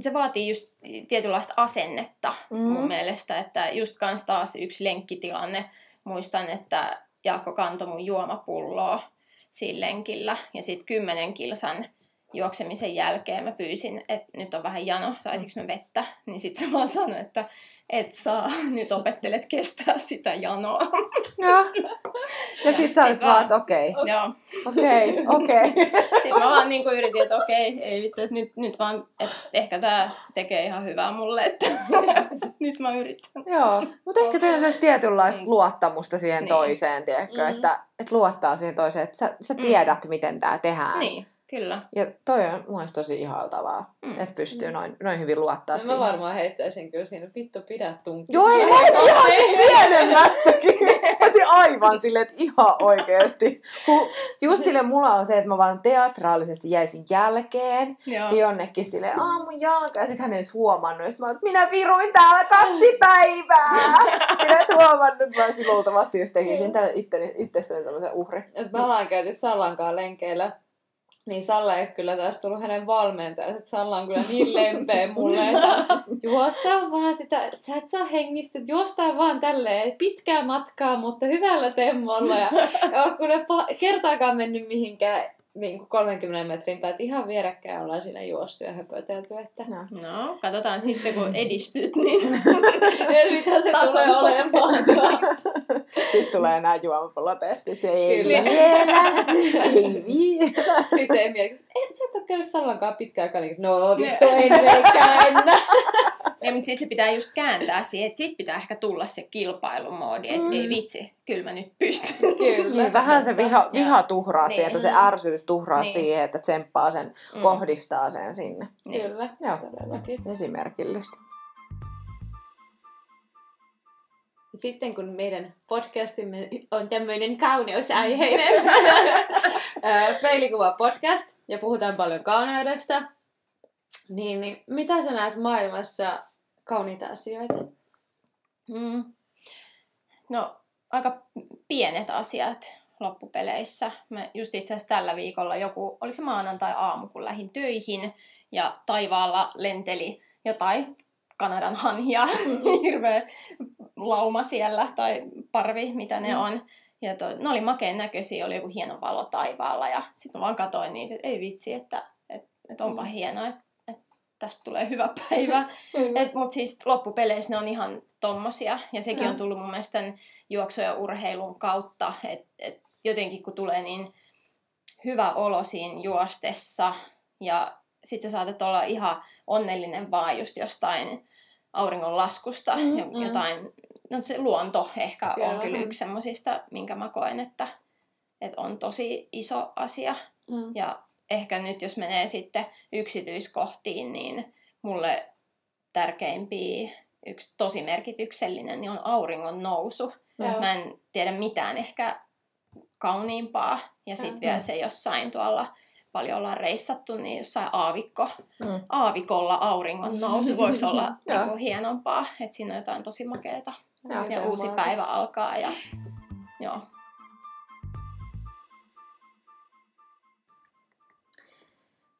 Se vaatii just tietynlaista asennetta mun mielestä, että just kans taas yksi lenkkitilanne. Muistan, että Jaakko kantoi mun juomapulloa siinä lenkillä. Ja sitten 10 kilsan juoksemisen jälkeen mä pyysin, että nyt on vähän jano, saisinko mä vettä? Niin sitten se vaan sanoi, että et saa, nyt opettelet kestää sitä janoa. Ja sitten sä olet vaan, että okei. Sitten mä vaan yritin, että okei, ei vittu, että nyt vaan, että ehkä tää tekee ihan hyvää mulle, että nyt mä yritän. Joo, mutta ehkä teillä on sellaista tietynlaista luottamusta siihen toiseen, tiedätkö, että luottaa siihen toiseen, että sä tiedät, miten tää tehdään. Niin. Kyllä. Ja toi on mun mielestä tosi ihaltavaa, että pystyy noin hyvin luottaa siihen. Mä varmaan heittäisin kyllä siinä, vittu pidä tunkkisi. Joo, ei voisi ihan siis pienemmästäkin. Voisin aivan silleen, että ihan oikeasti. Just silleen mulla on se, että mä vaan teatraalisesti jäisin jälkeen. Joo. Ja jonnekin silleen, mun jalka. Ja sit hän ei edes huomannut. Mä oon, minä viruin täällä 2 päivää. Sinä et huomannut. Mä olisin luultavasti just tekisin itsestäni tämmöisen uhri. Mä ollaan käyty Sallankaan lenkeillä. Niin Salla ei kyllä taas tullut hänen valmentajansa, että Salla on kyllä niin lempeä mulle, että juostaa vaan sitä, sä et saa hengistä, juostaa vaan tälleen pitkää matkaa, mutta hyvällä temmolla. Ja kun ei kertaakaan mennyt mihinkään niin 30 metrin päät, ihan vierekkäin ollaan siinä juostu ja höpötelty. Että... No, katsotaan sitten kun edistyt, niin mitä se tulee olemaan. Sitten tulee nämä juomapallotestit, se ei vielä, ei vielä. Sitten ei mieleksi, sä et ole käynyt Sallankaan pitkään aikaa, niin no vittu, ei käännä. Ei, mutta sitten se pitää just kääntää siihen, että sitten pitää ehkä tulla se kilpailumoodi, että ei vitsi, kyllä mä nyt pystyn. Kyllä. Niin, vähän se viha tuhraa siihen, että se ärsyys tuhraa siihen, että tsemppaa sen, kohdistaa sen sinne. Kyllä, todellakin. Esimerkillistä. Sitten kun meidän podcastimme on tämmöinen kauneusaiheinen Peilikuva-podcast ja puhutaan paljon kauneudesta, niin mitä sä näet maailmassa kauniita asioita? No, aika pienet asiat loppupeleissä. Mä just itse asiassa tällä viikolla oliko se maanantai-aamu, kun lähdin töihin ja taivaalla lenteli jotain Kanadan hanhia, hirveä lauma siellä, tai parvi, mitä ne on. Ja ne oli makeen näköisiä, oli joku hieno valo taivaalla, ja sitten mä vaan katsoin niitä, että ei vitsi, että onpa hienoa, että tästä tulee hyvä päivä. Mutta siis loppupeleissä ne on ihan tommosia, ja sekin on tullut mun mielestä juoksun ja urheilun kautta, että jotenkin kun tulee niin hyvä olo siinä juostessa, ja sitten sä saatat olla ihan onnellinen vaan just jostain auringonlaskusta, jotain, no se luonto ehkä on kyllä yksi semmoisista, minkä mä koen, että on tosi iso asia. Ja ehkä nyt jos menee sitten yksityiskohtiin, niin mulle tärkeimpiä, yksi tosi merkityksellinen, niin on auringon nousu. Mä en tiedä mitään ehkä kauniimpaa. Ja sitten vielä se jossain tuolla... Paljon ollaan reissattu, niin jossain aavikolla auringon nousu voisi olla niinku hienompaa. Että siinä on jotain tosi makeeta. Ja uusi päivä alkaa. Ja...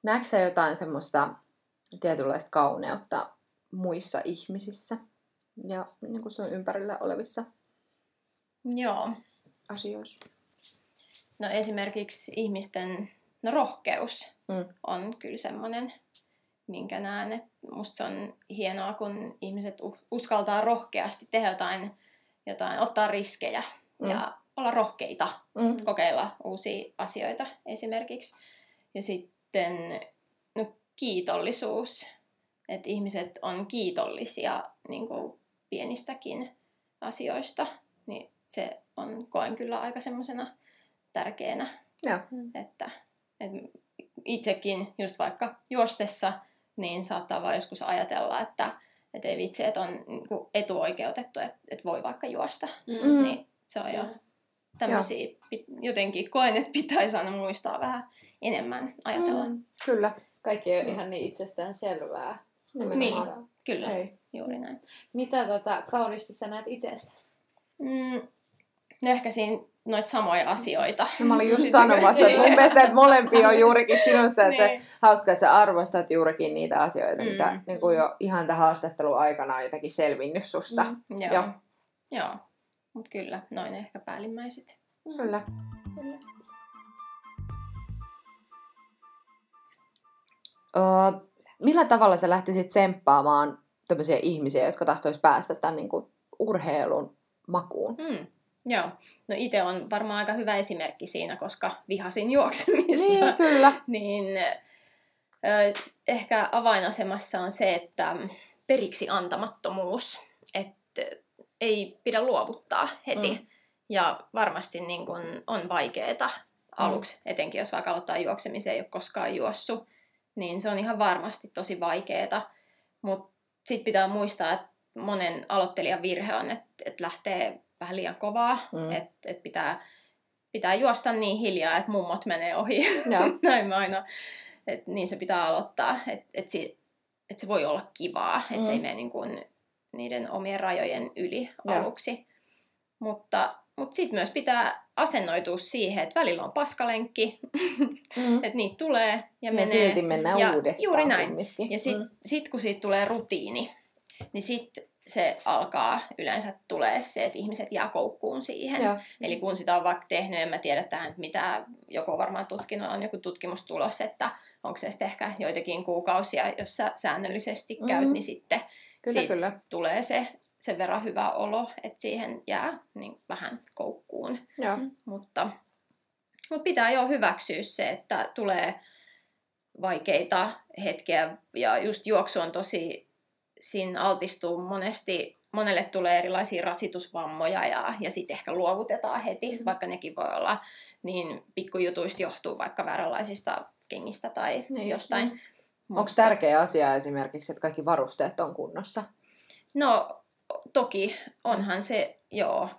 Näetkö sä jotain semmoista tietynlaista kauneutta muissa ihmisissä ja niin sun ympärillä olevissa asioissa? No esimerkiksi ihmisten... No rohkeus on kyllä semmoinen, minkä näen, että musta se on hienoa, kun ihmiset uskaltaa rohkeasti tehdä jotain ottaa riskejä ja olla rohkeita, kokeilla uusia asioita esimerkiksi. Ja sitten kiitollisuus, että ihmiset on kiitollisia niin kuin pienistäkin asioista, niin se on, koen kyllä aika semmoisena tärkeänä, että... Et itsekin just vaikka juostessa, niin saattaa vaan joskus ajatella, että ei vitsi, että on etuoikeutettu, että voi vaikka juosta. Niin se on jo tämmöisiä, jotenkin koen, että pitäisi aina muistaa vähän enemmän ajatella. Kyllä. Kaikki ei ole ihan niin itsestään selvää. Niin, kyllä. Hei. Juuri näin. Mitä kaunista sä näet itsestäsi? No ehkä siinä... Noita samoja asioita. No, mä olin just sanomassa, että mun mielestä että molempia on juurikin sinussa. Että se hauska, että sä arvostat juurikin niitä asioita, mitä niin kuin jo ihan tämän haastattelun aikana on jotakin selvinnyt susta. Joo. Mut kyllä, noin ehkä päällimmäiset. Kyllä. Millä tavalla sä lähtisit tsemppaamaan tämmöisiä ihmisiä, jotka tahtois päästä tämän niin kuin urheilun makuun? No itse on varmaan aika hyvä esimerkki siinä, koska vihasin juoksemista. Niin, kyllä. Niin ehkä avainasemassa on se, että periksi antamattomuus, että ei pidä luovuttaa heti. Ja varmasti niin kun on vaikeaa aluksi, etenkin jos vaikka aloittaa juoksemisen, ei ole koskaan juossut, niin se on ihan varmasti tosi vaikeeta. Mutta sitten pitää muistaa, että monen aloittelijan virhe on, että lähtee vähän liian kovaa, että pitää juosta niin hiljaa, että mummot menee ohi. Näin mä aina. Et niin se pitää aloittaa, että et se voi olla kivaa, että se ei mene niin kuin niiden omien rajojen yli aluksi. Mutta sitten myös pitää asennoitua siihen, että välillä on paskalenkki, että niitä tulee ja menee. Ja silti mennään ja uudestaan. Juuri näin. Kumminkin. Ja sitten kun siitä tulee rutiini, niin sitten se alkaa yleensä tulee se, että ihmiset jää koukkuun siihen. Joo. Eli kun sitä on vaikka tehnyt, en mä tiedä tähän, mitä joku on varmaan tutkinut, on joku tutkimustulos, että onko se sitten ehkä joitakin kuukausia, jos sä säännöllisesti käyt, niin sitten kyllä. tulee se sen verran hyvä olo, että siihen jää niin vähän koukkuun. Joo. Mutta pitää jo hyväksyä se, että tulee vaikeita hetkiä ja just juoksu on tosi, siinä altistuu monesti, monelle tulee erilaisia rasitusvammoja ja sitten ehkä luovutetaan heti, vaikka nekin voi olla, niin pikkujutuista johtuu vaikka vääränlaisista kengistä tai jostain. Onko tärkeä asia esimerkiksi, että kaikki varusteet on kunnossa? No toki, onhan se,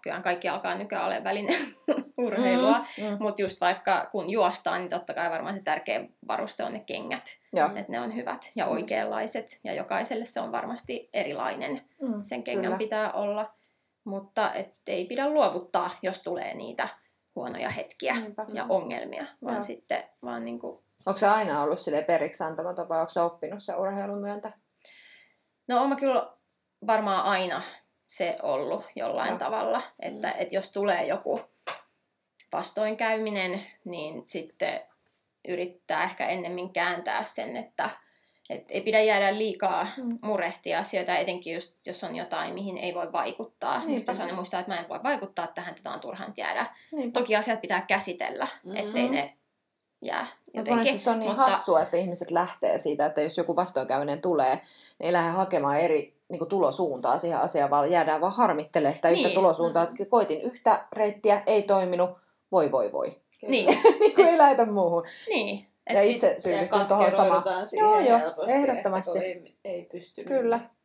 kyllähän kaikki alkaa nykyään olemaan välineurheilua, mutta just vaikka kun juostaan, niin totta kai varmaan se tärkeä varuste on ne kengät, että ne on hyvät ja oikeanlaiset, ja jokaiselle se on varmasti erilainen, sen kengän pitää olla, mutta ei pidä luovuttaa, jos tulee niitä huonoja hetkiä ja ongelmia, vaan sitten vaan niin kuin... Onko se aina ollut silleen periksi antamaton, vai onko sä oppinut se urheilun myöntä? No oon mä kyllä varmaan aina se ollut jollain tavalla, että et jos tulee joku vastoinkäyminen, niin sitten yrittää ehkä ennemmin kääntää sen, että ei pidä jäädä liikaa murehtia asioita, etenkin just, jos on jotain, mihin ei voi vaikuttaa. Niin mä sanon muistaa, että mä en voi vaikuttaa tähän, tätä on turhan tiedä. Niinpä. Toki asiat pitää käsitellä, ettei ne jää jotenkin. Se on niin hassua, että ihmiset lähtee siitä, että jos joku vastoinkäyminen tulee, niin ei lähde hakemaan niin kuin tulosuuntaa siihen asiaan, vaan jäädään vaan harmittelemaan sitä yhtä tulosuuntaa, että koitin yhtä reittiä, ei toiminut, voi. Niin. niin ei lähdetä muuhun. Niin. Ja itse syyllistyn tuohon samaan. Joo, ehdottomasti. Ei pysty.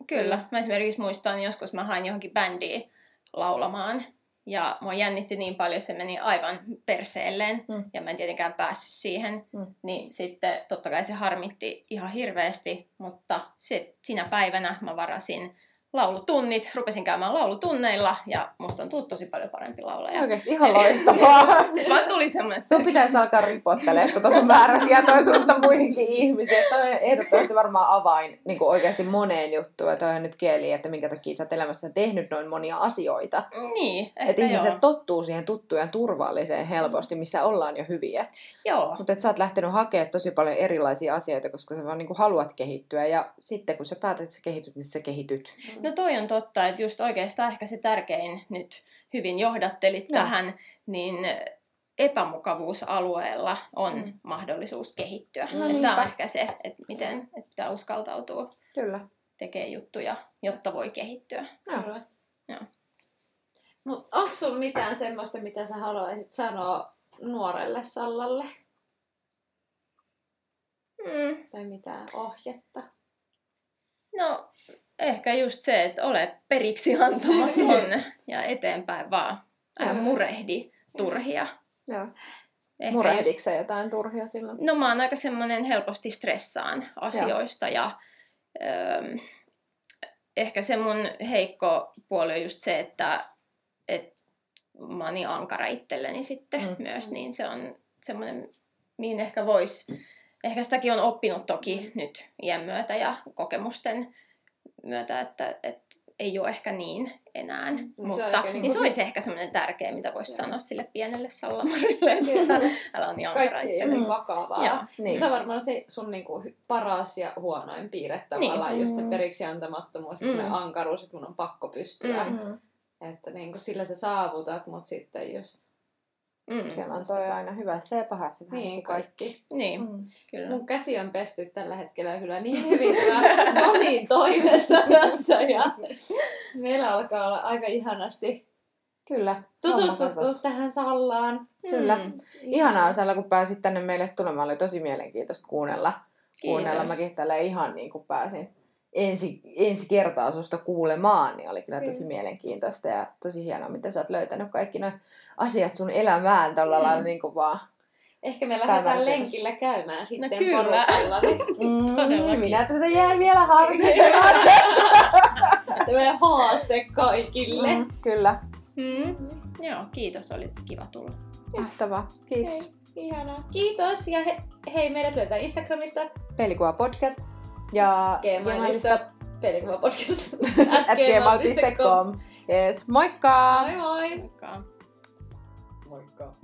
Kyllä. Mä esimerkiksi muistan, joskus mä hain johonkin bändiin laulamaan, ja mua jännitti niin paljon, se meni aivan perseelleen, ja mä en tietenkään päässyt siihen. Niin sitten totta kai se harmitti ihan hirveästi, mutta sinä päivänä mä varasin laulutunnit, rupesin käymään laulutunneilla, ja musta on tullut tosi paljon parempi laulaja. Oikeesti ihan loistavaa. Vaan tuli semmoinen... Sun pitäisi alkaa ripottelemaan tuota sun määrätietoisuutta muihinkin ihmisiin. Toi on ehdottomasti varmaan avain niin kuin oikeasti moneen juttuun, ja toi on nyt kieli, että minkä takia sä oot elämässä tehnyt noin monia asioita. Niin, että ihmiset tottuu siihen tuttuun ja turvalliseen helposti, missä ollaan jo hyviä. Joo. Mutta sä oot lähtenyt hakemaan tosi paljon erilaisia asioita, koska sä vaan niin kuin haluat kehittyä, ja sitten kun sä päätät, että sä kehityt, niin sä kehityt. No toi on totta, että just oikeastaan ehkä se tärkein nyt hyvin johdattelit tähän, niin epämukavuusalueella on mahdollisuus kehittyä. Tämä on ehkä se, että miten pitää uskaltautua tekee juttuja, jotta voi kehittyä. Mutta onko sulla mitään semmoista, mitä sä haluaisit sanoa nuorelle Sallalle? Tai mitään ohjetta? No ehkä just se, että ole periksi antamaton ja eteenpäin vaan. Älä murehdi turhia. Joo. Murehdiksä jotain turhia silloin? No mä oon aika semmoinen helposti stressaan asioista ja ehkä se mun heikko puoli on just se, että mä oon niin ankara itselleni sitten myös, niin se on semmoinen, mihin ehkä voisi... Ehkä sitäkin on oppinut toki nyt iän myötä ja kokemusten myötä, että ei ole ehkä niin enää. Mutta se olisi ehkä semmoinen tärkeä, mitä voisi sanoa sille pienelle Sallamarille, että älä on niin ankara itsellesi. Vakavaa. Niin. Se on varmaan se sun niinku paras ja huonoin piirre tavallaan, just se periksi antamattomuus ja semmoinen ankaruus, että mun on pakko pystyä. Että niinku sillä sä saavutat, mutta sitten just... Siellä on toi aina hyvä ja paha, niin kaikki. Niin, kyllä. Mun käsi on pesty tällä hetkellä kyllä niin hyvin Monin toimesta tässä. Ja meillä alkaa olla aika ihanasti Kyllä. Tutustuttu tähän Sallaan. Kyllä. Ihanaa Salla, kun pääsit tänne meille tulemaan. Oli tosi mielenkiintoista kuunnella. Mäkin tällä ihan niin kuin pääsin ensi kertaa susta kuulemaan, niin oli kyllä tosi mielenkiintoista ja tosi hienoa, miten sä oot löytänyt kaikki nuo asiat sun elämään tällä lailla niin kuin vaan. Ehkä me lähdetään lenkillä käymään sitten porukalla. Minä tätä jään vielä harkitsemaan. Tämä haaste kaikille. Kyllä. Joo, kiitos. Oli kiva tulla. Mahtavaa. Kiitos. Hei, ihanaa. Kiitos. Ja hei, meidät löytää Instagramista. Peilikuva-podcast. Ja Gmailista. Peilikuva-podcast. @gmail.com. Yes, moikka! Moi moi! Moikka! Moikka!